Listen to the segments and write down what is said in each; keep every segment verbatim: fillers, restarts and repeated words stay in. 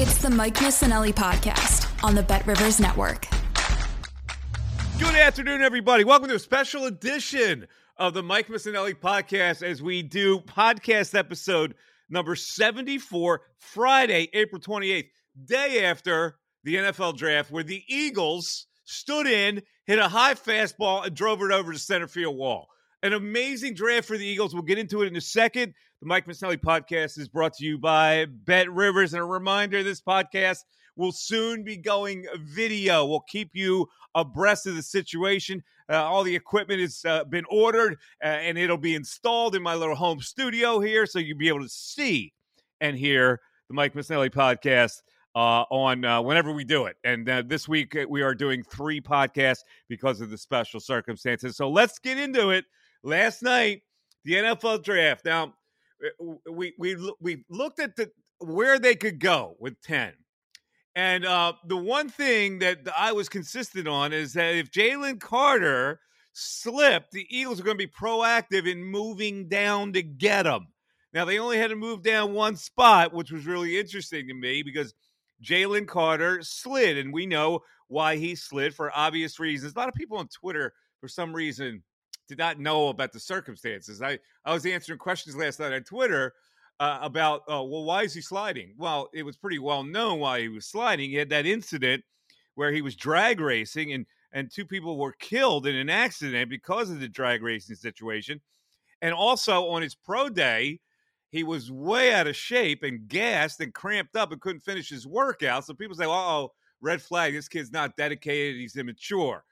It's the Mike Missanelli Podcast on the BetRivers Network. Good afternoon, everybody. Welcome to a special edition of the Mike Missanelli Podcast as we do podcast episode number seventy-four, Friday, April twenty-eighth, day after the N F L Draft, where the Eagles stood in, hit a high fastball, and drove it over the center field wall. An amazing draft for the Eagles. We'll get into it in a second. The Mike Missanelli Podcast is brought to you by BetRivers. And a reminder, this podcast will soon be going video. We'll keep you abreast of the situation. Uh, all the equipment has uh, been ordered, uh, and it'll be installed in my little home studio here, so you'll be able to see and hear the Mike Missanelli Podcast uh, on uh, whenever we do it. And uh, this week, we are doing three podcasts because of the special circumstances. So let's get into it. Last night, the N F L Draft. Now, We we we looked at the where they could go with ten, and uh, the one thing that I was consistent on is that if Jalen Carter slipped, the Eagles are going to be proactive in moving down to get him. Now, they only had to move down one spot, which was really interesting to me because Jalen Carter slid, and we know why he slid for obvious reasons. A lot of people on Twitter, for some reason, did not know about the circumstances. I, I was answering questions last night on Twitter uh, about, uh, well, why is he sliding? Well, it was pretty well known why he was sliding. He had that incident where he was drag racing and, and two people were killed in an accident because of the drag racing situation. And also on his pro day, he was way out of shape and gassed and cramped up and couldn't finish his workout. So people say, uh-oh, red flag, this kid's not dedicated, he's immature.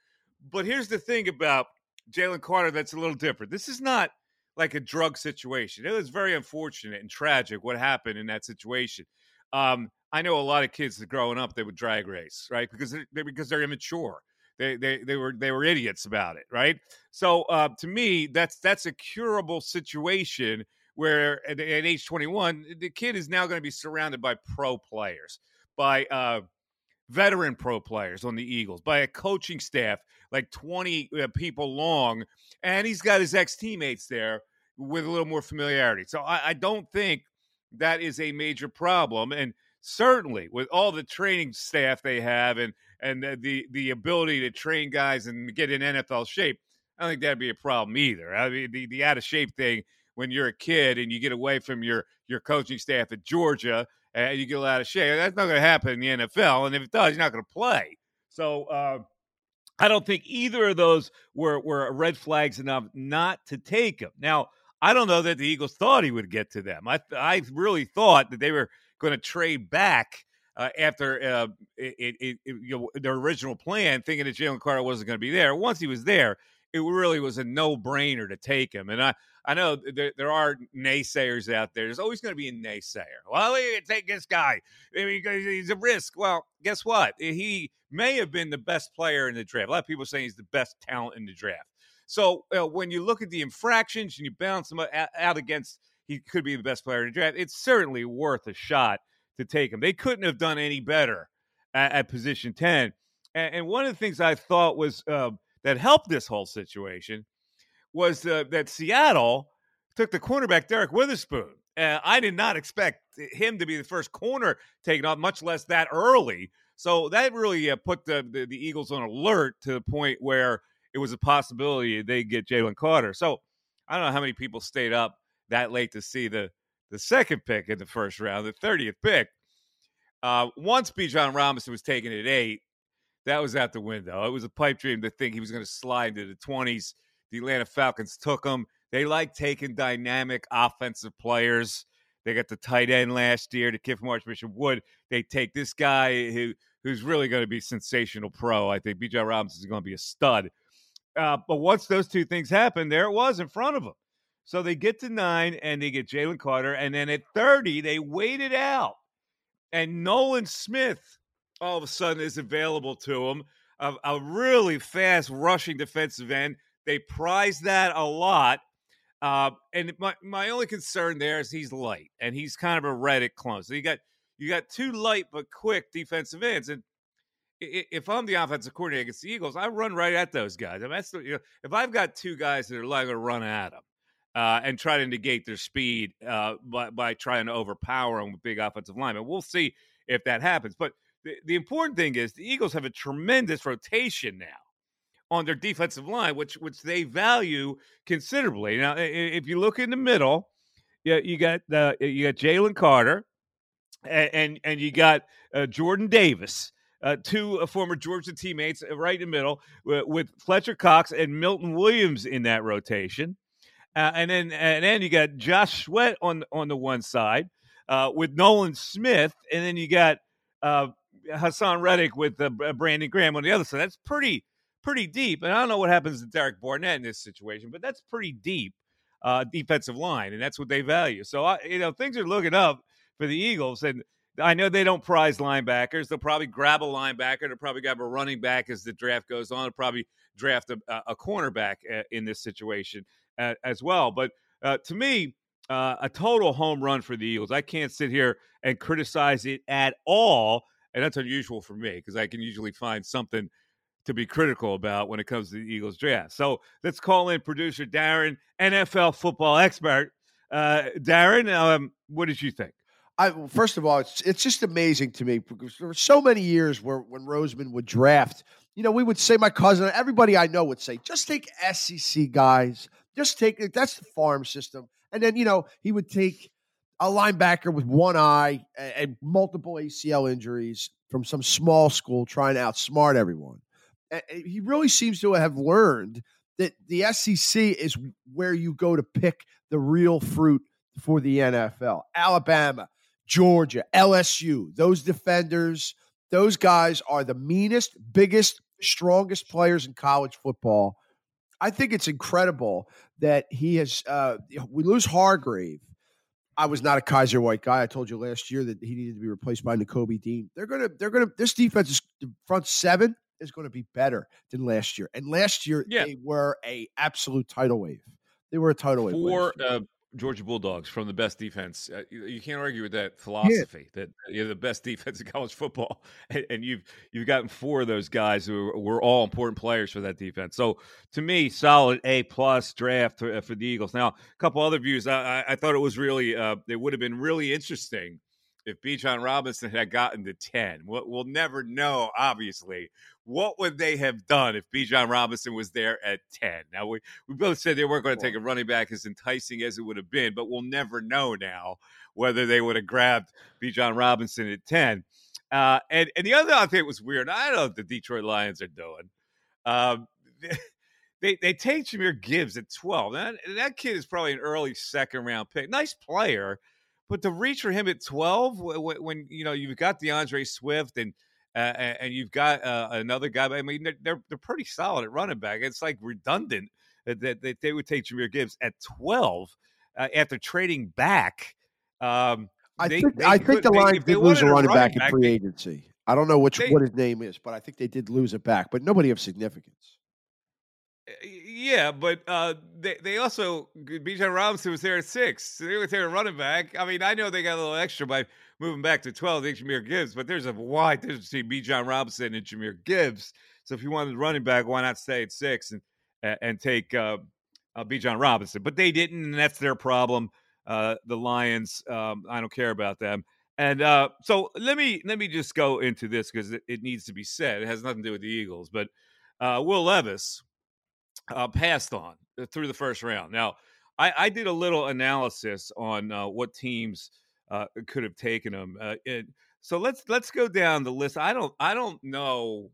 But here's the thing about Jalen Carter that's a little different. This is not like a drug situation. It was very unfortunate and tragic what happened in that situation. Um, I know a lot of kids that growing up, they would drag race, right? Because they're, because they're immature. They, they they were they were idiots about it, right? So uh, to me, that's that's a curable situation where at, at age twenty-one, the kid is now going to be surrounded by pro players, by uh, veteran pro players on the Eagles, by a coaching staff like twenty uh, people long, and he's got his ex-teammates there with a little more familiarity. So I, I don't think that is a major problem, and certainly with all the training staff they have and and the the ability to train guys and get in N F L shape, I don't think that'd be a problem either. I mean, the, the out-of-shape thing when you're a kid and you get away from your, your coaching staff at Georgia and you get out of shape, that's not going to happen in the N F L, and if it does, you're not going to play. So uh, I don't think either of those were, were red flags enough not to take him. Now, I don't know that the Eagles thought he would get to them. I I really thought that they were going to trade back uh, after uh, it, it, it, you know, their original plan, thinking that Jalen Carter wasn't going to be there. Once he was there, it really was a no-brainer to take him. And I, I know there, there are naysayers out there. There's always going to be a naysayer. Well, take this guy. He's a risk. Well, guess what? He may have been the best player in the draft. A lot of people are saying he's the best talent in the draft. So uh, when you look at the infractions and you balance them out against he could be the best player in the draft, it's certainly worth a shot to take him. They couldn't have done any better at, at position ten. And, and one of the things I thought was uh, – that helped this whole situation was uh, that Seattle took the cornerback Derek Witherspoon. Uh, I did not expect him to be the first corner taken off, much less that early. So that really uh, put the, the, the Eagles on alert to the point where it was a possibility they get Jalen Carter. So I don't know how many people stayed up that late to see the, the second pick in the first round, the thirtieth pick. Uh, once Bijan Robinson was taken at eight, that was out the window. It was a pipe dream to think he was going to slide into the twenties. The Atlanta Falcons took him. They like taking dynamic offensive players. They got the tight end last year, the kid from Archbishop Wood. They take this guy who who's really going to be sensational pro. I think Bijan Robinson is going to be a stud. Uh, but once those two things happened, there it was in front of them. So they get to nine, and they get Jalen Carter. And then at thirty, they waited out. And Nolan Smith all of a sudden is available to him, a, a really fast rushing defensive end. They prize that a lot. Uh, and my, my only concern there is he's light, and he's kind of a Riddick clone. So you got you got two light but quick defensive ends. And if I'm the offensive coordinator against the Eagles, I run right at those guys. I mean, that's the, you know, if I've got two guys that are light, I'm going to run at them uh, and try to negate their speed uh, by, by trying to overpower them with big offensive linemen. We'll see if that happens. But the, the important thing is the Eagles have a tremendous rotation now on their defensive line, which which they value considerably. Now, if you look in the middle, yeah, you got uh, you got Jalen Carter, and, and and you got uh, Jordan Davis, uh, two uh, former Georgia teammates, right in the middle uh, with Fletcher Cox and Milton Williams in that rotation, uh, and then and then you got Josh Sweat on on the one side uh, with Nolan Smith, and then you got uh, Hassan Reddick with uh, Brandon Graham on the other side. That's pretty. pretty deep, and I don't know what happens to Derek Barnett in this situation, but that's pretty deep uh, defensive line, and that's what they value. So, I, you know, things are looking up for the Eagles, and I know they don't prize linebackers. They'll probably grab a linebacker. They'll probably grab a running back as the draft goes on. They'll probably draft a, a cornerback in this situation as well. But uh, to me, uh, a total home run for the Eagles. I can't sit here and criticize it at all, and that's unusual for me because I can usually find something to be critical about when it comes to the Eagles draft. So let's call in producer Darren, N F L football expert. Uh, Darren, um, what did you think? I, well, first of all, it's it's just amazing to me because there were so many years where when Roseman would draft, you know, we would say, my cousin, everybody I know would say, just take S E C guys, just take it. That's the farm system. And then, you know, he would take a linebacker with one eye and, and multiple A C L injuries from some small school trying to outsmart everyone. He really seems to have learned that the S E C is where you go to pick the real fruit for the N F L. Alabama, Georgia, L S U, those defenders, those guys are the meanest, biggest, strongest players in college football. I think it's incredible that he has uh, – we lose Hargrave. I was not a Kaiser White guy. I told you last year that he needed to be replaced by Nakobe Dean. They're going to – they're going to – this defense is front seven is going to be better than last year. And last year, yeah. they were a absolute tidal wave. They were a tidal Four, wave. Four uh, Georgia Bulldogs from the best defense. Uh, you, you can't argue with that philosophy, yeah. that you're the best defense in college football. And, and you've you've gotten four of those guys who were, were all important players for that defense. So, to me, solid A-plus draft for, uh, for the Eagles. Now, a couple other views. I, I, I thought it was really uh, – it would have been really interesting if Bijan Robinson had gotten to ten. We'll, we'll never know, obviously. What would they have done if Bijan Robinson was there at ten? Now, we, we both said they weren't going to take a running back as enticing as it would have been, but we'll never know now whether they would have grabbed Bijan Robinson at ten. Uh, and, and the other thing I think was weird, I don't know what the Detroit Lions are doing. Um, they, they take Jahmyr Gibbs at twelve. That, that kid is probably an early second-round pick. Nice player. But to reach for him at twelve, when, when you know you've got DeAndre Swift and uh, and you've got uh, another guy, I mean they're, they're they're pretty solid at running back. It's like redundant that, that, that they would take Jahmyr Gibbs at twelve uh, after trading back. Um, I they, think they I could, think the they, Lions did lose a running, running back, back in free agency. I don't know which they, what his name is, but I think they did lose it back. But nobody of significance. Yeah, but uh, they they also Bijan Robinson was there at six. So they were there at running back. I mean, I know they got a little extra by moving back to twelve. Jahmyr Gibbs, but there's a wide difference between Bijan Robinson and Jahmyr Gibbs. So if you wanted a running back, why not stay at six and and take uh, uh, Bijan Robinson? But they didn't, and that's their problem. Uh, the Lions, um, I don't care about them. And uh, so let me let me just go into this because it, it needs to be said. It has nothing to do with the Eagles, but uh, Will Levis uh, passed on through the first round. Now, I, I did a little analysis on uh, what teams uh, could have taken him. Uh, it, so let's let's go down the list. I don't I don't know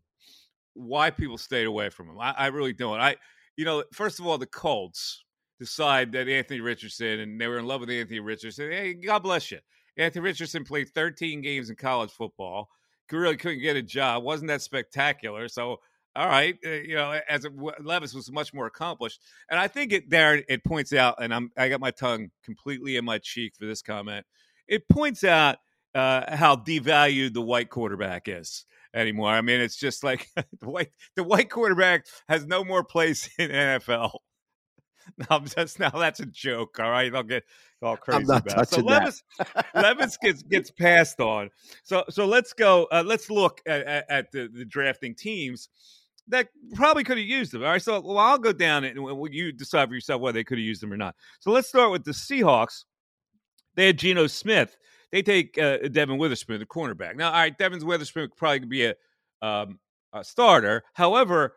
why people stayed away from him. I, I really don't. I you know, first of all, the Colts decide that Anthony Richardson, and they were in love with Anthony Richardson. Hey, God bless you. Anthony Richardson played thirteen games in college football. Really couldn't get a job. Wasn't that spectacular? So, all right, uh, you know, as it, Levis was much more accomplished. And I think it there it points out, and I'm I got my tongue completely in my cheek for this comment. It points out uh, how devalued the white quarterback is anymore. I mean, it's just like the white the white quarterback has no more place in N F L. No, that's now that's a joke. All right, I'll get all crazy about it. So Levis, Levis gets gets passed on. So so let's go. Uh, let's look at, at, at the, the drafting teams that probably could have used them. All right, so well, I'll go down and you decide for yourself whether they could have used them or not. So let's start with the Seahawks. They had Geno Smith. They take uh, Devin Witherspoon, the cornerback. Now, all right, Devin Witherspoon could probably be a, um, a starter. However,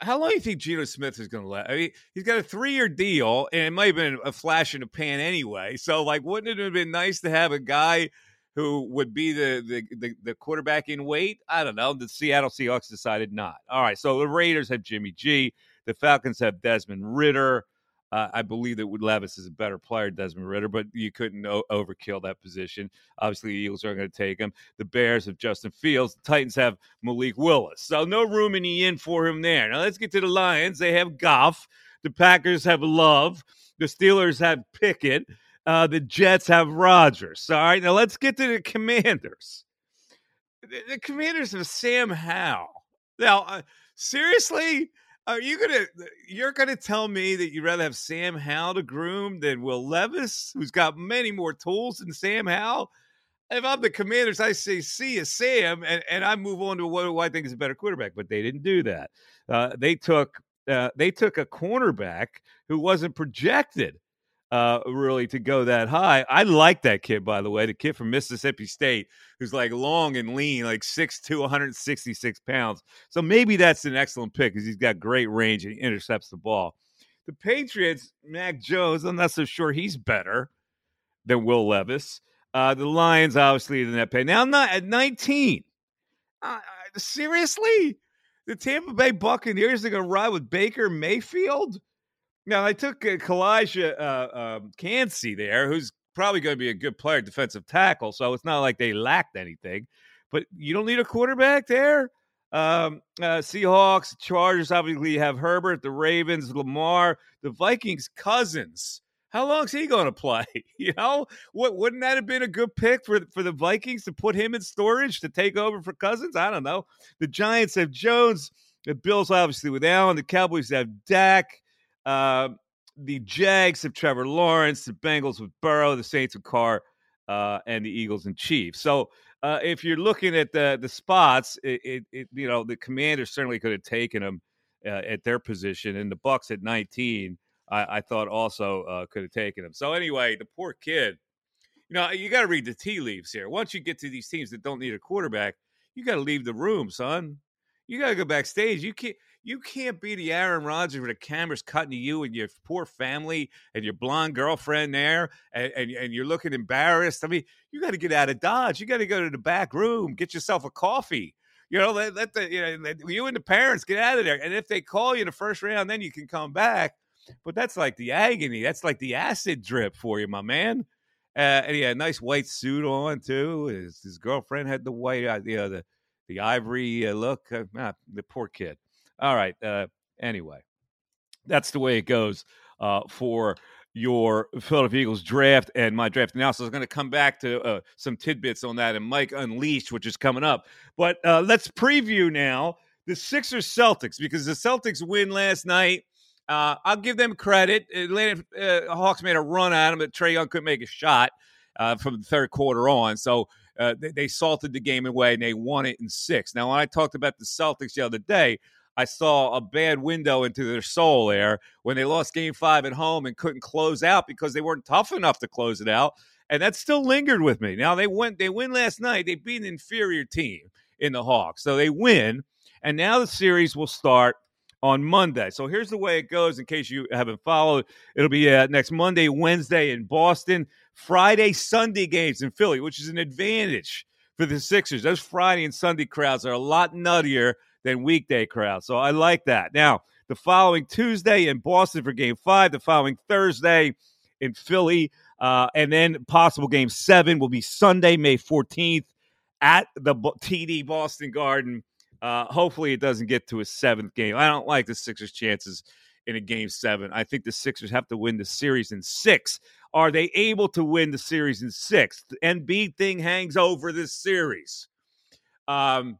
how long do you think Geno Smith is going to last? I mean, he's got a three-year deal, and it might have been a flash in the pan anyway. So, like, wouldn't it have been nice to have a guy who would be the the, the, the quarterback in wait? I don't know. The Seattle Seahawks decided not. All right, so the Raiders have Jimmy G. The Falcons have Desmond Ridder. Uh, I believe that Levis is a better player, Desmond Ridder, but you couldn't o- overkill that position. Obviously, the Eagles aren't going to take him. The Bears have Justin Fields. The Titans have Malik Willis. So no room in the inn for him there. Now let's get to the Lions. They have Goff. The Packers have Love. The Steelers have Pickett. Uh, the Jets have Rodgers. All right, now let's get to the Commanders. The, the Commanders have Sam Howell. Now, uh, seriously? Are you gonna you're gonna tell me that you'd rather have Sam Howell to groom than Will Levis, who's got many more tools than Sam Howell? If I'm the Commanders, I say see you, Sam, and, and I move on to what who I think is a better quarterback. But they didn't do that. Uh, they took uh, they took a cornerback who wasn't projected uh, really to go that high. I like that kid, by the way, the kid from Mississippi State, who's like long and lean, like six foot two, one hundred sixty-six pounds. So maybe that's an excellent pick because he's got great range and he intercepts the ball. The Patriots, Mac Jones, I'm not so sure he's better than Will Levis. Uh, the Lions, obviously, the net pay. Now, not at nineteen. Uh, seriously? The Tampa Bay Buccaneers are going to ride with Baker Mayfield? Now, I took uh, Kalijah uh, uh, Kancey there, who's probably going to be a good player, defensive tackle, so it's not like they lacked anything. But you don't need a quarterback there. Um, uh, Seahawks, Chargers obviously have Herbert, the Ravens, Lamar, the Vikings, Cousins. How long is he going to play? You know, what wouldn't that have been a good pick for, for the Vikings to put him in storage to take over for Cousins? I don't know. The Giants have Jones. The Bills, obviously, with Allen. The Cowboys have Dak. Uh, the Jags have Trevor Lawrence, the Bengals with Burrow, the Saints with Carr, uh, and the Eagles and Chiefs. So uh, if you're looking at the the spots, it, it, it you know the Commanders certainly could have taken them uh, at their position, and the Bucs at nineteen, I, I thought also uh, could have taken them. So anyway, the poor kid. You know, you got to read the tea leaves here. Once you get to these teams that don't need a quarterback, you got to leave the room, son. You got to go backstage. You can't. You can't be the Aaron Rodgers where the camera's cutting to you and your poor family and your blonde girlfriend there, and, and, and you're looking embarrassed. I mean, you got to get out of Dodge. You got to go to the back room, get yourself a coffee. You know, let, let the you know let, you and the parents get out of there. And if they call you in the first round, then you can come back. But that's like the agony. That's like the acid drip for you, my man. Uh, and he had a nice white suit on too. His, his girlfriend had the white, you know, the the ivory uh, look. Uh, nah, the poor kid. All right. Uh, anyway, that's the way it goes uh, for your Philadelphia Eagles draft and my draft analysis. I'm going to come back to uh, some tidbits on that and Mike Unleashed, which is coming up. But uh, let's preview now the Sixers Celtics because the Celtics win last night. Uh, I'll give them credit. Atlanta uh, Hawks made a run at them that Trae Young couldn't make a shot uh, from the third quarter on. So uh, they, they salted the game away and they won it in six. Now, when I talked about the Celtics the other day, I saw a bad window into their soul there when they lost game five at home and couldn't close out because they weren't tough enough to close it out. And that still lingered with me. Now, they went, they win last night. They beat an inferior team in the Hawks. So they win. And now the series will start on Monday. So here's the way it goes in case you haven't followed. It'll be uh, next Monday, Wednesday in Boston, Friday, Sunday games in Philly, which is an advantage for the Sixers. Those Friday and Sunday crowds are a lot nuttier than weekday crowds. So I like that. Now, the following Tuesday in Boston for game five, the following Thursday in Philly, uh, and then possible game seven will be Sunday, May fourteenth at the T D Boston Garden. Uh, hopefully it doesn't get to a seventh game. I don't like the Sixers' chances in a game seven. I think the Sixers have to win the series in six. Are they able to win the series in six? The N B A thing hangs over this series. Um,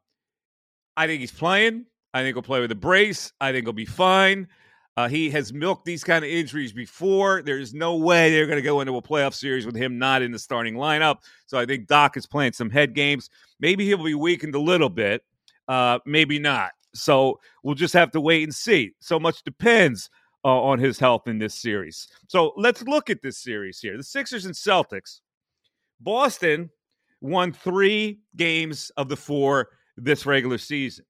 I think he's playing. I think he'll play with a brace. I think he'll be fine. Uh, he has milked these kind of injuries before. There's no way they're going to go into a playoff series with him not in the starting lineup. So I think Doc is playing some head games. Maybe he'll be weakened a little bit. Uh, maybe not. So we'll just have to wait and see. So much depends uh, on his health in this series. So let's look at this series here. The Sixers and Celtics. Boston won three games of the four this regular season.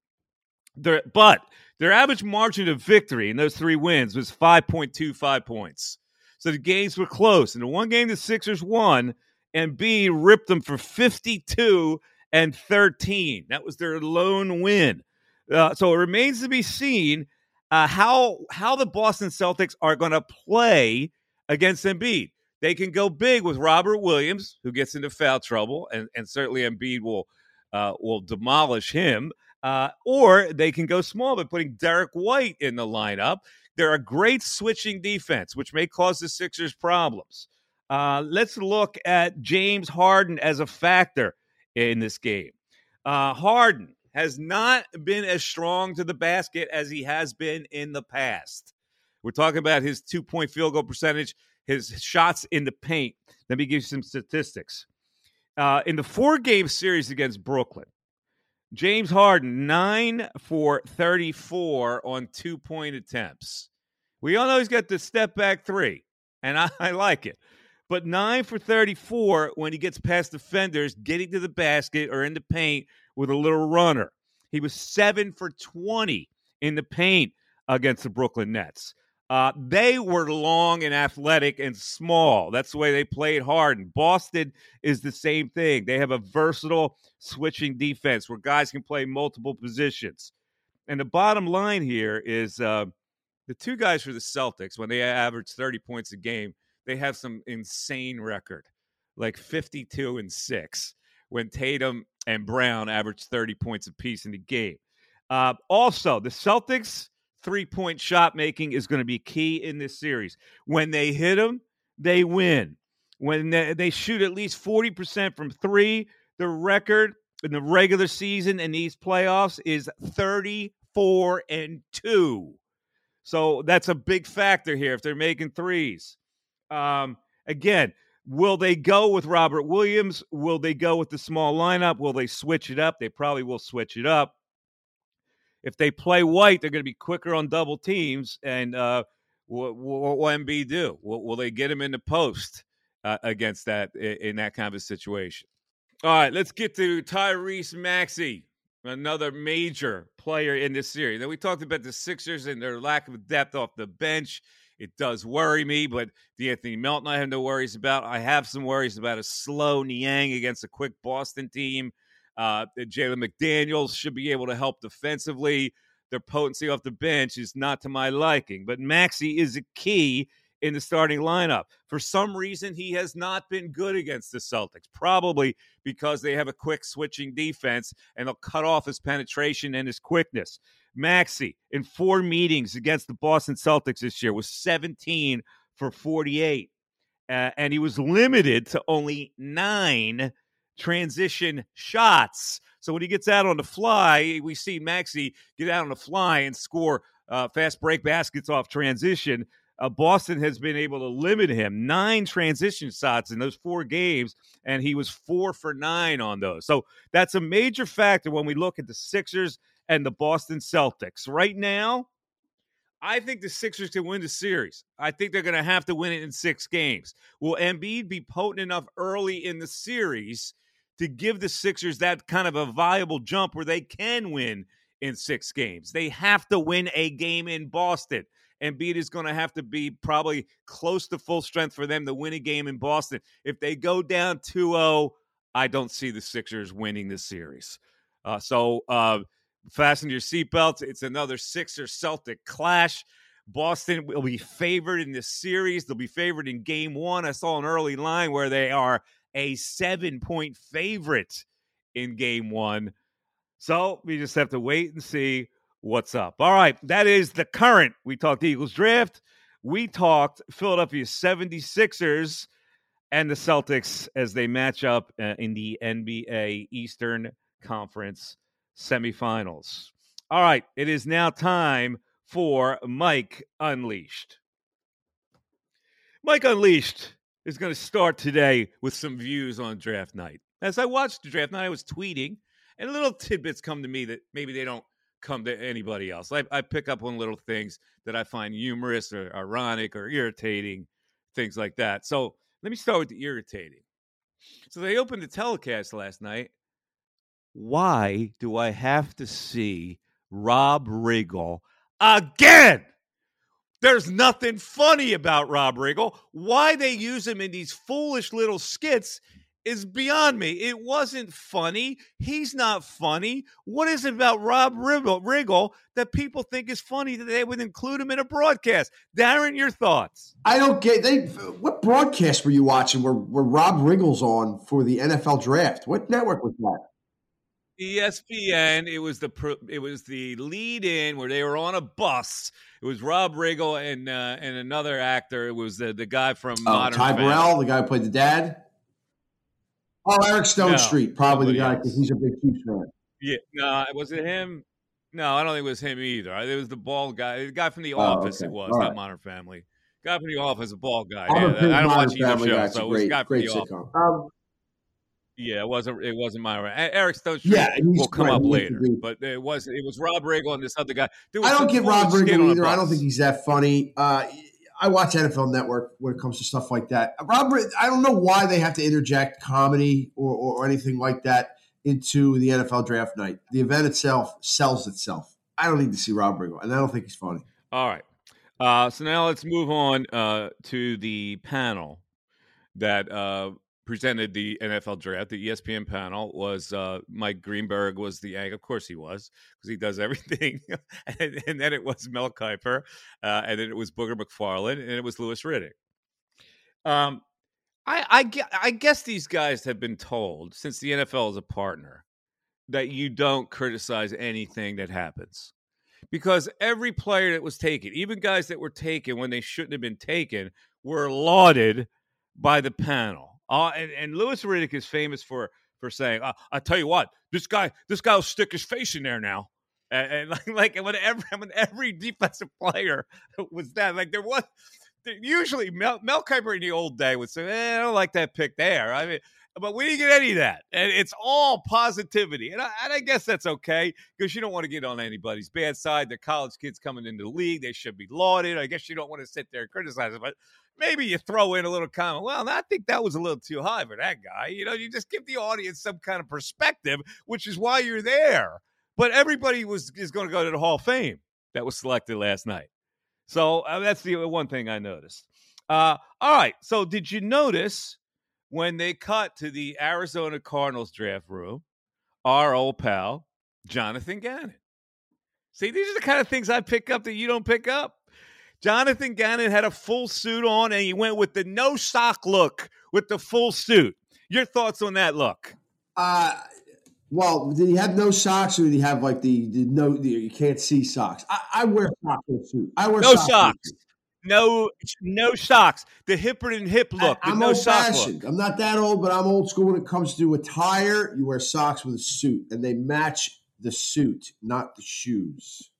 They're, but their average margin of victory in those three wins was five point two five points. So the games were close. And the one game the Sixers won, Embiid ripped them for fifty-two and thirteen. That was their lone win. Uh, so it remains to be seen uh, how how the Boston Celtics are going to play against Embiid. They can go big with Robert Williams, who gets into foul trouble, and, and certainly Embiid will uh, will demolish him. Uh, or they can go small by putting Derek White in the lineup. They're a great switching defense, which may cause the Sixers problems. Uh, let's look at James Harden as a factor in this game. Uh, Harden has not been as strong to the basket as he has been in the past. We're talking about his two-point field goal percentage, his shots in the paint. Let me give you some statistics. Uh, in the four-game series against Brooklyn, James Harden, nine for thirty-four on two-point attempts. We all know he's got the step-back three, and I, I like it. But nine for thirty-four when he gets past defenders, getting to the basket or in the paint with a little runner. He was seven for twenty in the paint against the Brooklyn Nets. Uh, they were long and athletic and small. That's the way they played Harden. Boston is the same thing. They have a versatile switching defense where guys can play multiple positions. And the bottom line here is uh, the two guys for the Celtics, when they average thirty points a game, they have some insane record, like fifty-two and six, when Tatum and Brown averaged thirty points apiece in the game. Uh, also, the Celtics' three-point shot making is going to be key in this series. When they hit them, they win. When they, they shoot at least forty percent from three, the record in the regular season and these playoffs is thirty-four and two. So that's a big factor here if they're making threes. Um, again, will they go with Robert Williams? Will they go with the small lineup? Will they switch it up? They probably will switch it up. If they play White, they're going to be quicker on double teams. And uh, what will Embiid do? Will, will they get him in the post uh, against that in, in that kind of a situation? All right, let's get to Tyrese Maxey, another major player in this series. Now, we talked about the Sixers and their lack of depth off the bench. It does worry me, but D'Anthony Melton I have no worries about. I have some worries about a slow Niang against a quick Boston team. Uh, Jalen McDaniels should be able to help defensively. Their potency off the bench is not to my liking, but Maxey is a key in the starting lineup. For some reason, he has not been good against the Celtics, probably because they have a quick switching defense, and they'll cut off his penetration and his quickness. Maxey, in four meetings against the Boston Celtics this year, was seventeen for forty-eight. Uh, and he was limited to only nine transition shots. So when he gets out on the fly, we see Maxey get out on the fly and score uh, fast break baskets off transition. uh, Boston has been able to limit him. Nine transition shots in those four games, and he was four for nine on those. So that's a major factor when we look at the Sixers and the Boston Celtics. Right now, I think the Sixers can win the series. I think they're going to have to win it in six games. Will Embiid be potent enough early in the series to give the Sixers that kind of a viable jump where they can win in six games? They have to win a game in Boston. Embiid is going to have to be probably close to full strength for them to win a game in Boston. If they go down two oh, I don't see the Sixers winning this series. Uh, so uh, fasten your seatbelts. It's another Sixer-Celtic clash. Boston will be favored in this series. They'll be favored in game one. I saw an early line where they are a seven-point favorite in game one. So we just have to wait and see what's up. All right, that is the current. We talked Eagles draft. We talked Philadelphia 76ers and the Celtics as they match up uh, in the N B A Eastern Conference semifinals. All right, it is now time for Mike Unleashed. Mike Unleashed is going to start today with some views on draft night. As I watched the draft night, I was tweeting, and little tidbits come to me that maybe they don't come to anybody else. I, I pick up on little things that I find humorous or ironic or irritating, things like that. So let me start with the irritating. So they opened the telecast last night. Why do I have to see Rob Riggle again? There's nothing funny about Rob Riggle. Why they use him in these foolish little skits is beyond me. It wasn't funny. He's not funny. What is it about Rob Riggle that people think is funny that they would include him in a broadcast? Darren, your thoughts? I don't get they. What broadcast were you watching where, where Rob Riggle's on for the N F L Draft? What network was that? E S P N. It was the it was the lead in where they were on a bus. It was Rob Riggle and uh, and another actor. It was the the guy from oh, Modern Ty Family. Burrell, the guy who played the dad. Oh, Eric Stone no, Street, probably the guy because he's a big Chiefs fan. Yeah, no, was it him? No, I don't think it was him either. It was the bald guy, the guy from The oh, Office. Okay. It was All not right. Modern Family. Guy from The Office, a bald guy. Yeah, I don't Modern watch either show, so it was great, the guy from The sitcom. Office. Um, Yeah, it wasn't. It wasn't my Eric Stone. Yeah, will come right. up he's later, great. But it was. It was Rob Riggle and this other guy. Dude, I don't get Rob Riggle either. I don't think he's that funny. Uh, I watch N F L Network when it comes to stuff like that. Rob, I don't know why they have to interject comedy or, or anything like that into the N F L Draft night. The event itself sells itself. I don't need to see Rob Riggle, and I don't think he's funny. All right, uh, so now let's move on uh, to the panel that. Uh, presented the N F L draft. The E S P N panel was uh, Mike Greenberg was the anchor. Of course he was, because he does everything. and, and then it was Mel Kiper, uh, and then it was Booger McFarland, and it was Lewis Riddick. Um, I, I, I guess these guys have been told, since the N F L is a partner, that you don't criticize anything that happens. Because every player that was taken, even guys that were taken when they shouldn't have been taken, were lauded by the panel. Uh, and, and Lewis Riddick is famous for for saying, uh, "I tell you what, this guy, this guy will stick his face in there now." And, and like, like when every when every defensive player was that, like there was usually Mel, Mel Kiper in the old day would say, eh, "I don't like that pick there." I mean, but we didn't get any of that, and it's all positivity, and I, and I guess that's okay because you don't want to get on anybody's bad side. They're college kids coming into the league; they should be lauded. I guess you don't want to sit there and criticize them, but. Maybe you throw in a little comment. Well, I think that was a little too high for that guy. You know, you just give the audience some kind of perspective, which is why you're there. But everybody was is going to go to the Hall of Fame that was selected last night. So uh, that's the one thing I noticed. Uh, all right. So did you notice when they cut to the Arizona Cardinals draft room, our old pal, Jonathan Gannon? See, these are the kind of things I pick up that you don't pick up. Jonathan Gannon had a full suit on, and he went with the no-sock look with the full suit. Your thoughts on that look? Uh, well, did he have no socks, or did he have, like, the, the no the, you can't see socks? I, I wear socks in a suit. I wear no socks. socks. No no socks. The hipper than hip look. I, I'm no sock look. I'm not that old, but I'm old school when it comes to attire. You wear socks with a suit, and they match the suit, not the shoes.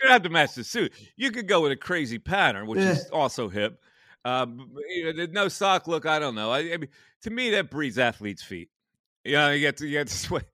You don't have to match the suit. You could go with a crazy pattern, which yeah. is also hip. Um, you know, no sock look. I don't know. I, I mean, to me, that breeds athlete's feet. You know, you got to, you got to sweat.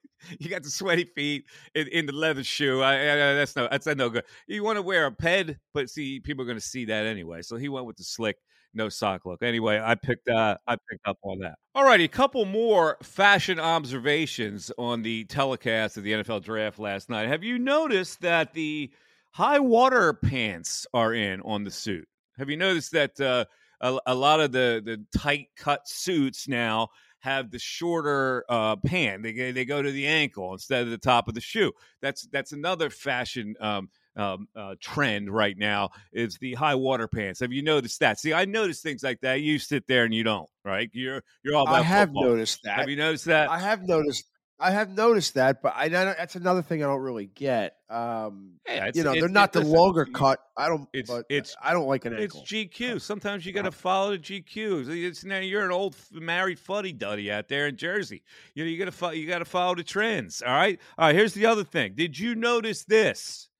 You got the sweaty feet in, in the leather shoe. I, I, that's no, that's no good. You want to wear a ped, but see, people are going to see that anyway. So he went with the slick, no sock look. Anyway, I picked, uh, I picked up on that. All righty, a couple more fashion observations on the telecast of the N F L Draft last night. Have you noticed that the high water pants are in on the suit? Have you noticed that uh, a, a lot of the the tight cut suits now have the shorter uh, pant? They they go to the ankle instead of the top of the shoe. That's that's another fashion um, um, uh, trend right now. Is the high water pants? Have you noticed that? See, I noticed things like that. You sit there and you don't, right? You're you're all about I have football. Noticed that. Have you noticed that? I have noticed. I have noticed that, but I don't, that's another thing I don't really get. Um, yeah, you know, they're not the longer cut. I don't. It's. But it's I don't like an ankle. It's G Q. Sometimes you got to follow the G Q. It's, now you're an old married fuddy duddy out there in Jersey. You know, you got to fo- you got to follow the trends. All right. All right. Here's the other thing. Did you notice this?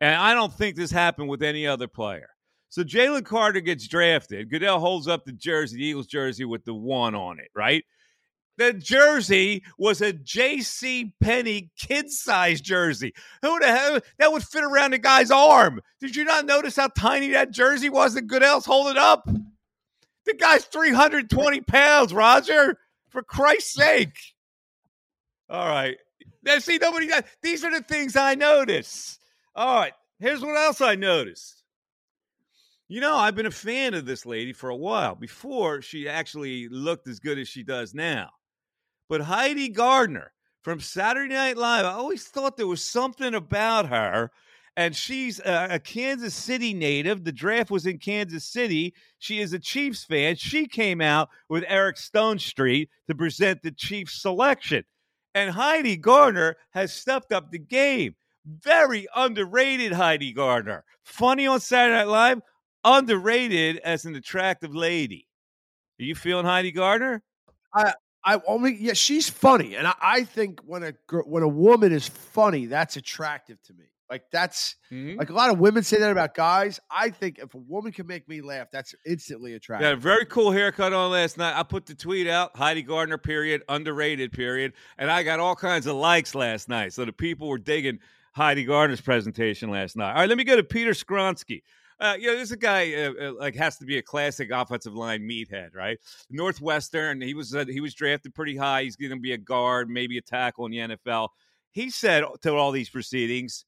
And I don't think this happened with any other player. So Jalen Carter gets drafted. Goodell holds up the jersey, the Eagles jersey with the one on it. Right. The jersey was a J C Penney kid-size jersey. Who the hell? That would fit around the guy's arm. Did you not notice how tiny that jersey was that Goodell's holding up? The guy's three hundred twenty pounds, Roger. For Christ's sake. All right. Now, see, nobody got, these are the things I noticed. All right. Here's what else I noticed. You know, I've been a fan of this lady for a while before she actually looked as good as she does now. But Heidi Gardner from Saturday Night Live, I always thought there was something about her. And she's a, a Kansas City native. The draft was in Kansas City. She is a Chiefs fan. She came out with Eric Stonestreet to present the Chiefs selection. And Heidi Gardner has stepped up the game. Very underrated Heidi Gardner. Funny on Saturday Night Live, underrated as an attractive lady. Are you feeling Heidi Gardner? I... I only yeah, she's funny, and I, I think when a girl, when a woman is funny, that's attractive to me. Like that's mm-hmm. like a lot of women say that about guys. I think if a woman can make me laugh, that's instantly attractive. Yeah, very cool haircut on last night. I put the tweet out, Heidi Gardner period underrated period, and I got all kinds of likes last night. So the people were digging Heidi Gardner's presentation last night. All right, let me go to Peter Skoronski. Uh, you know, this is a guy uh, uh, like has to be a classic offensive line meathead, right? Northwestern, he was uh, he was drafted pretty high. He's going to be a guard, maybe a tackle in the N F L. He said to all these proceedings,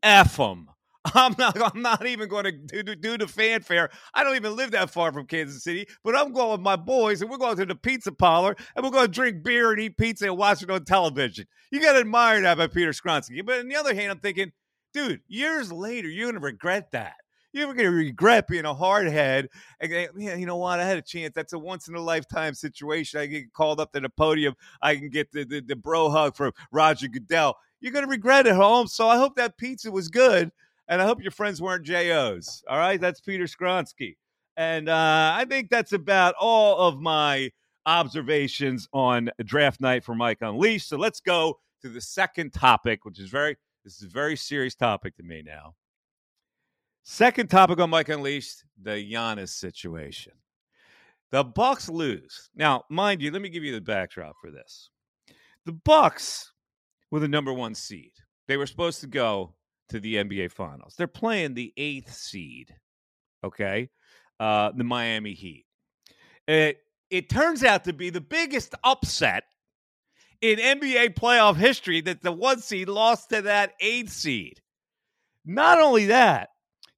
"F them. I'm not. I'm not even going to do, do, do the fanfare. I don't even live that far from Kansas City, but I'm going with my boys, and we're going to the pizza parlor, and we're going to drink beer and eat pizza and watch it on television." You got to admire that by Peter Skoronski. But on the other hand, I'm thinking, dude, years later, you're going to regret that. You're going to regret being a hardhead. You know what? I had a chance. That's a once-in-a-lifetime situation. I get called up to the podium. I can get the, the, the bro hug from Roger Goodell. You're going to regret it at home. So I hope that pizza was good, and I hope your friends weren't J Os. All right? That's Peter Skoronski. And uh, I think that's about all of my observations on draft night for Mike Unleashed. So let's go to the second topic, which is very this is a very serious topic to me now. Second topic on Mike Unleashed, the Giannis situation. The Bucks lose. Now, mind you, let me give you the backdrop for this. The Bucks were the number one seed. They were supposed to go to the N B A Finals. They're playing the eighth seed, okay, uh, the Miami Heat. It, it turns out to be the biggest upset in N B A playoff history that the one seed lost to that eighth seed. Not only that,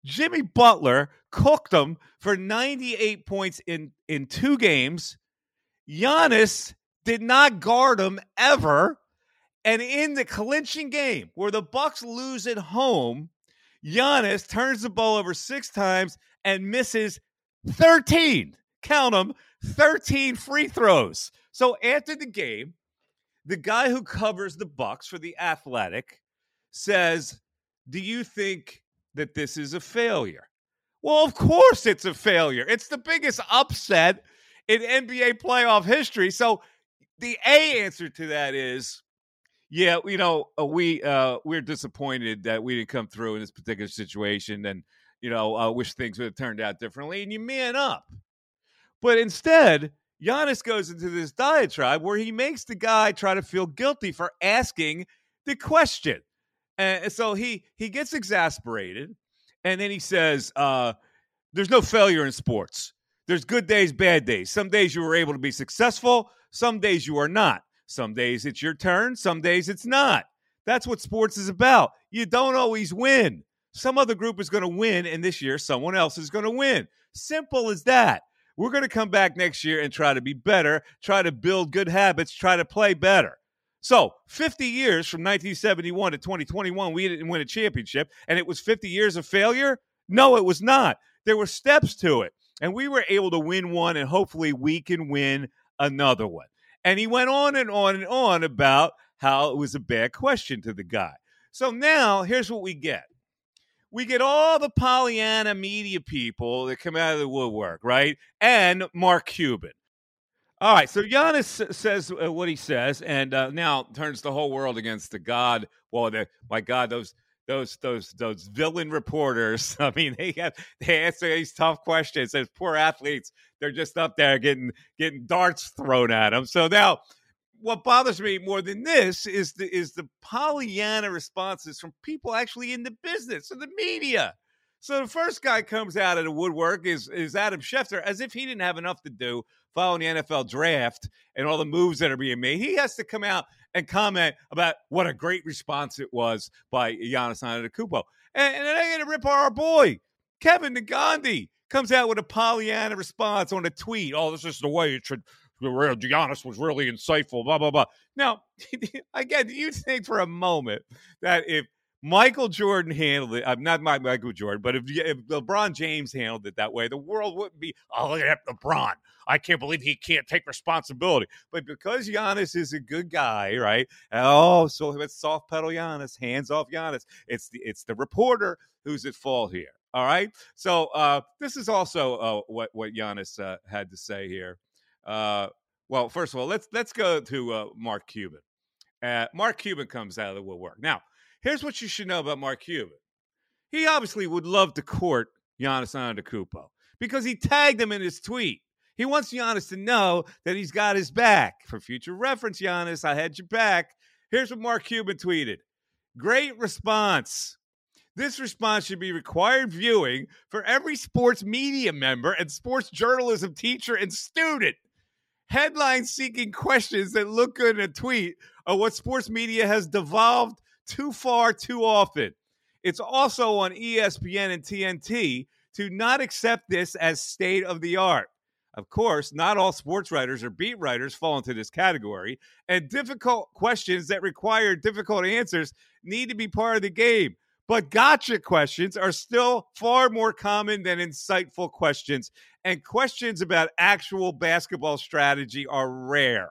Jimmy Butler cooked them for ninety-eight points in, in two games. Giannis did not guard him ever. And in the clinching game where the Bucks lose at home, Giannis turns the ball over six times and misses thirteen. Count them, thirteen free throws. So after the game, the guy who covers the Bucks for The Athletic says, "Do you think that this is a failure?" Well, of course it's a failure. It's the biggest upset in N B A playoff history. So the A answer to that is Yeah, you know, we uh, we're disappointed that we didn't come through in this particular situation, and you know, I uh, wish things would have turned out differently. And you man up, but instead, Giannis goes into this diatribe where he makes the guy try to feel guilty for asking the question, and so he he gets exasperated, and then he says, uh, "There's no failure in sports. There's good days, bad days. Some days you were able to be successful. Some days you are not. Some days it's your turn. Some days it's not. That's what sports is about. You don't always win. Some other group is going to win, and this year someone else is going to win. Simple as that. We're going to come back next year and try to be better, try to build good habits, try to play better." So fifty years from nineteen seventy-one to twenty twenty-one, we didn't win a championship, and it was fifty years of failure? No, it was not. There were steps to it. And we were able to win one, and hopefully we can win another one. And he went on and on and on about how it was a bad question to the guy. So now here's what we get. We get all the Pollyanna media people that come out of the woodwork, right? And Mark Cuban. All right, so Giannis says what he says, and uh, now turns the whole world against the God. Well, the, my God, those... Those those those villain reporters. I mean, they have, they answer these tough questions. Those poor athletes, they're just up there getting getting darts thrown at them. So now, what bothers me more than this is the is the Pollyanna responses from people actually in the business, in the media. So the first guy comes out of the woodwork is is Adam Schefter, as if he didn't have enough to do following the N F L draft and all the moves that are being made. He has to come out and comment about what a great response it was by Giannis Antetokounmpo. And, and then I got to rip our boy, Kevin Nagandi, comes out with a Pollyanna response on a tweet. Oh, this is the way it should. Giannis was really insightful, blah, blah, blah. Now, again, do you think for a moment that if Michael Jordan handled it, I'm not Michael Jordan, but if, if LeBron James handled it that way, the world wouldn't be, oh, look at LeBron. I can't believe he can't take responsibility. But because Giannis is a good guy, right? And, oh, so let's soft pedal Giannis, hands off Giannis. It's the it's the reporter who's at fault here. All right. So uh, this is also uh, what what Giannis uh, had to say here. Uh, well, first of all, let's let's go to uh, Mark Cuban. Uh, Mark Cuban comes out of the woodwork now. Here's what you should know about Mark Cuban. He obviously would love to court Giannis Antetokounmpo because he tagged him in his tweet. He wants Giannis to know that he's got his back. For future reference, Giannis, I had your back. Here's what Mark Cuban tweeted. Great response. This response should be required viewing for every sports media member and sports journalism teacher and student. Headline-seeking questions that look good in a tweet are what sports media has devolved too far, too often. It's also on E S P N and T N T to not accept this as state of the art. Of course, not all sports writers or beat writers fall into this category, and difficult questions that require difficult answers need to be part of the game. But gotcha questions are still far more common than insightful questions, and questions about actual basketball strategy are rare.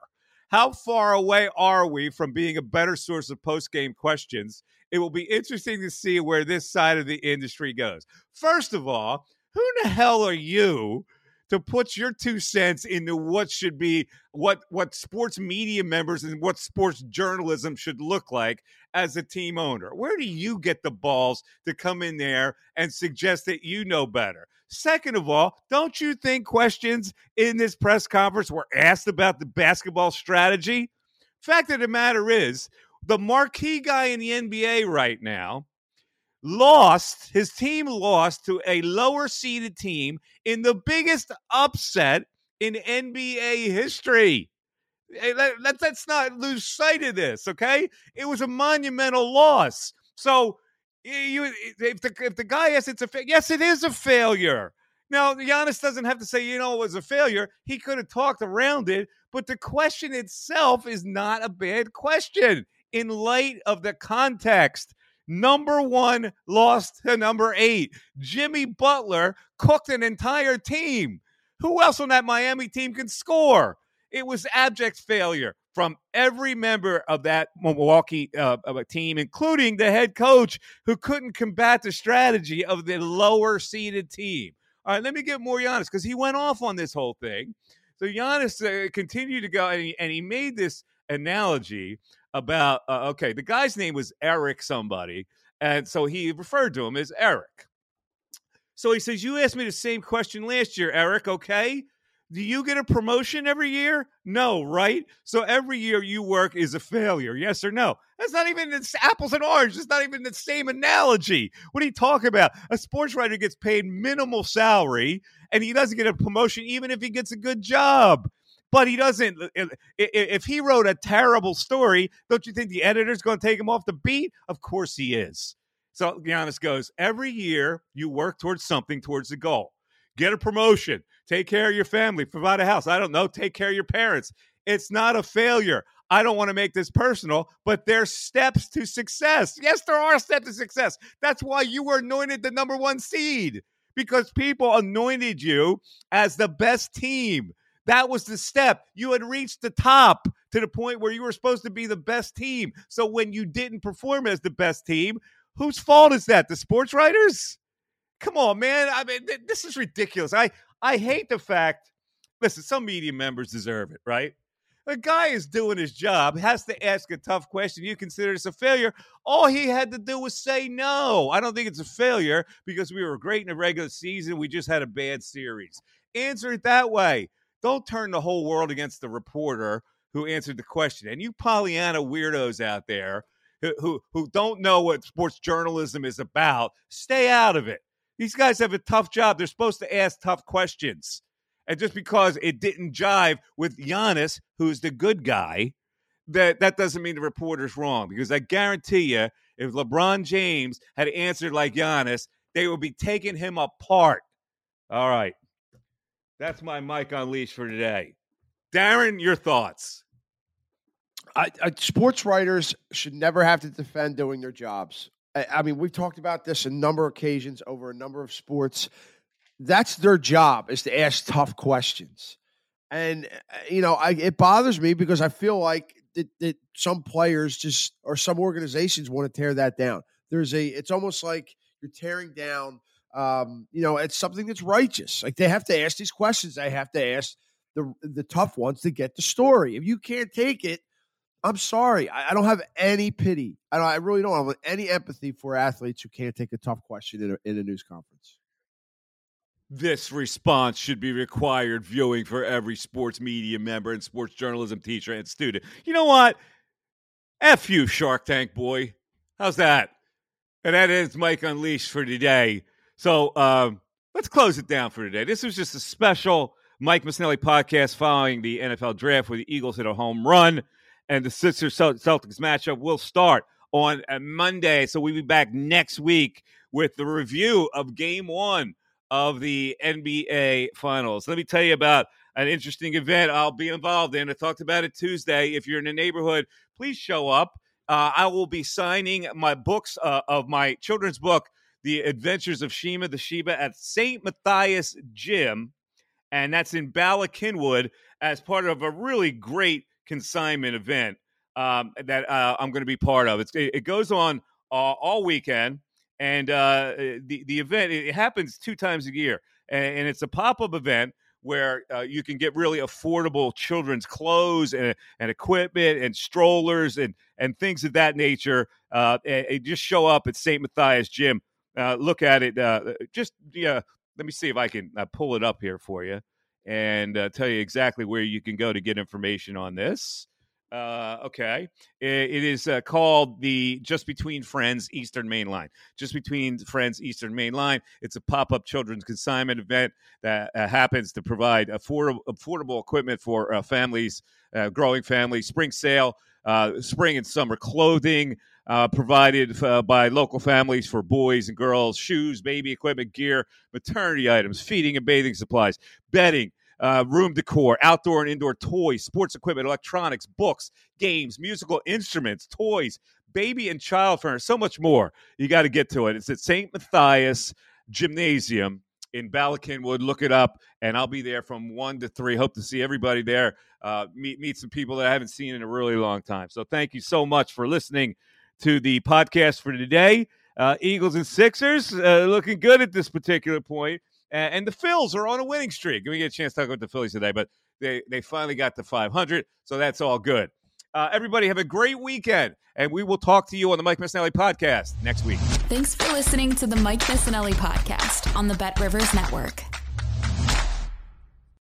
How far away are we from being a better source of post-game questions? It will be interesting to see where this side of the industry goes. First of all, who the hell are you to put your two cents into what should be, what, what sports media members and what sports journalism should look like as a team owner? Where do you get the balls to come in there and suggest that you know better? Second of all, don't you think questions in this press conference were asked about the basketball strategy? Fact of the matter is, the marquee guy in the N B A right now lost, his team lost to a lower-seeded team in the biggest upset in N B A history. Let's not lose sight of this, okay? It was a monumental loss. So, You, if the, if the guy asks it's a fa- yes, it is a failure. Now, Giannis doesn't have to say, you know, it was a failure. He could have talked around it, but the question itself is not a bad question in light of the context. Number one lost to number eight. Jimmy Butler cooked an entire team. Who else on that Miami team can score? It was abject failure from every member of that Milwaukee uh, of a team, including the head coach, who couldn't combat the strategy of the lower-seeded team. All right, let me get more Giannis, because he went off on this whole thing. So Giannis uh, continued to go, and he, and he made this analogy about, uh, okay, the guy's name was Eric somebody, and so he referred to him as Eric. So he says, you asked me the same question last year, Eric, okay? Do you get a promotion every year? No, right? So every year you work is a failure, yes or no? That's not even, it's apples and oranges. It's not even the same analogy. What are you talking about? A sports writer gets paid minimal salary, and he doesn't get a promotion even if he gets a good job. But he doesn't. If he wrote a terrible story, don't you think the editor's going to take him off the beat? Of course he is. So Giannis goes, every year you work towards something, towards the goal. Get a promotion. Take care of your family. Provide a house. I don't know. Take care of your parents. It's not a failure. I don't want to make this personal, but there's steps to success. Yes, there are steps to success. That's why you were anointed the number one seed, because people anointed you as the best team. That was the step. You had reached the top to the point where you were supposed to be the best team. So when you didn't perform as the best team, whose fault is that? The sports writers? Come on, man. I mean, th- this is ridiculous. I, I hate the fact, listen, some media members deserve it, right? A guy is doing his job, has to ask a tough question. You consider this a failure. All he had to do was say no. I don't think it's a failure because we were great in the regular season. We just had a bad series. Answer it that way. Don't turn the whole world against the reporter who answered the question. And you Pollyanna weirdos out there who, who, who don't know what sports journalism is about, stay out of it. These guys have a tough job. They're supposed to ask tough questions. And just because it didn't jive with Giannis, who's the good guy, that, that doesn't mean the reporter's wrong. Because I guarantee you, if LeBron James had answered like Giannis, they would be taking him apart. All right. That's my mic on leash for today. Darren, your thoughts. I, I, sports writers should never have to defend doing their jobs. I, I mean, we've talked about this a number of occasions over a number of sports. That's their job, is to ask tough questions. And, you know, I, it bothers me because I feel like that, that some players just, or some organizations want to tear that down. There's a, it's almost like you're tearing down Um, you know, it's something that's righteous. Like they have to ask these questions. They have to ask the the tough ones to get the story. If you can't take it, I'm sorry. I, I don't have any pity. I don't, I really don't have any empathy for athletes who can't take a tough question in a, in a news conference. This response should be required viewing for every sports media member and sports journalism teacher and student. You know what? F you, Shark Tank boy. How's that? And that ends Mike Unleashed for today. So um, let's close it down for today. This was just a special Mike Missanelli podcast following the N F L Draft, where the Eagles hit a home run, and the Sixers-Celtics matchup will start on a Monday. So we'll be back next week with the review of Game One of the N B A Finals. Let me tell you about an interesting event I'll be involved in. I talked about it Tuesday. If you're in the neighborhood, please show up. Uh, I will be signing my books uh, of my children's book, The Adventures of Shima the Sheba, at Saint Matthias Gym, and that's in Bala Cynwyd, as part of a really great consignment event um, that uh, I'm going to be part of. It's, it goes on uh, all weekend, and uh, the, the event, it happens two times a year, and, and it's a pop-up event where uh, you can get really affordable children's clothes and, and equipment and strollers and, and things of that nature. Uh, and, and just show up at Saint Matthias Gym. Uh, look at it. Uh, just yeah. Let me see if I can uh, pull it up here for you and uh, tell you exactly where you can go to get information on this. Uh, okay, it, it is uh, called the Just Between Friends Eastern Main Line. Just Between Friends Eastern Main Line. It's a pop-up children's consignment event that uh, happens to provide affordable, affordable equipment for uh, families, uh, growing families. Spring sale, uh, spring and summer clothing. Uh, provided uh, by local families for boys and girls, shoes, baby equipment, gear, maternity items, feeding and bathing supplies, bedding, uh, room decor, outdoor and indoor toys, sports equipment, electronics, books, games, musical instruments, toys, baby and child furniture, so much more. You got to get to it. It's at Saint Matthias Gymnasium in Bala Cynwyd. Look it up, and I'll be there from one to three. Hope to see everybody there, uh, meet, meet some people that I haven't seen in a really long time. So thank you so much for listening to the podcast for today. Uh, Eagles and Sixers uh, looking good at this particular point. Uh, and the Phils are on a winning streak. We get a chance to talk about the Phillies today, but they, they finally got to five hundred, so that's all good. Uh, everybody have a great weekend, and we will talk to you on the Mike Missanelli Podcast next week. Thanks for listening to the Mike Missanelli Podcast on the BetRivers Network.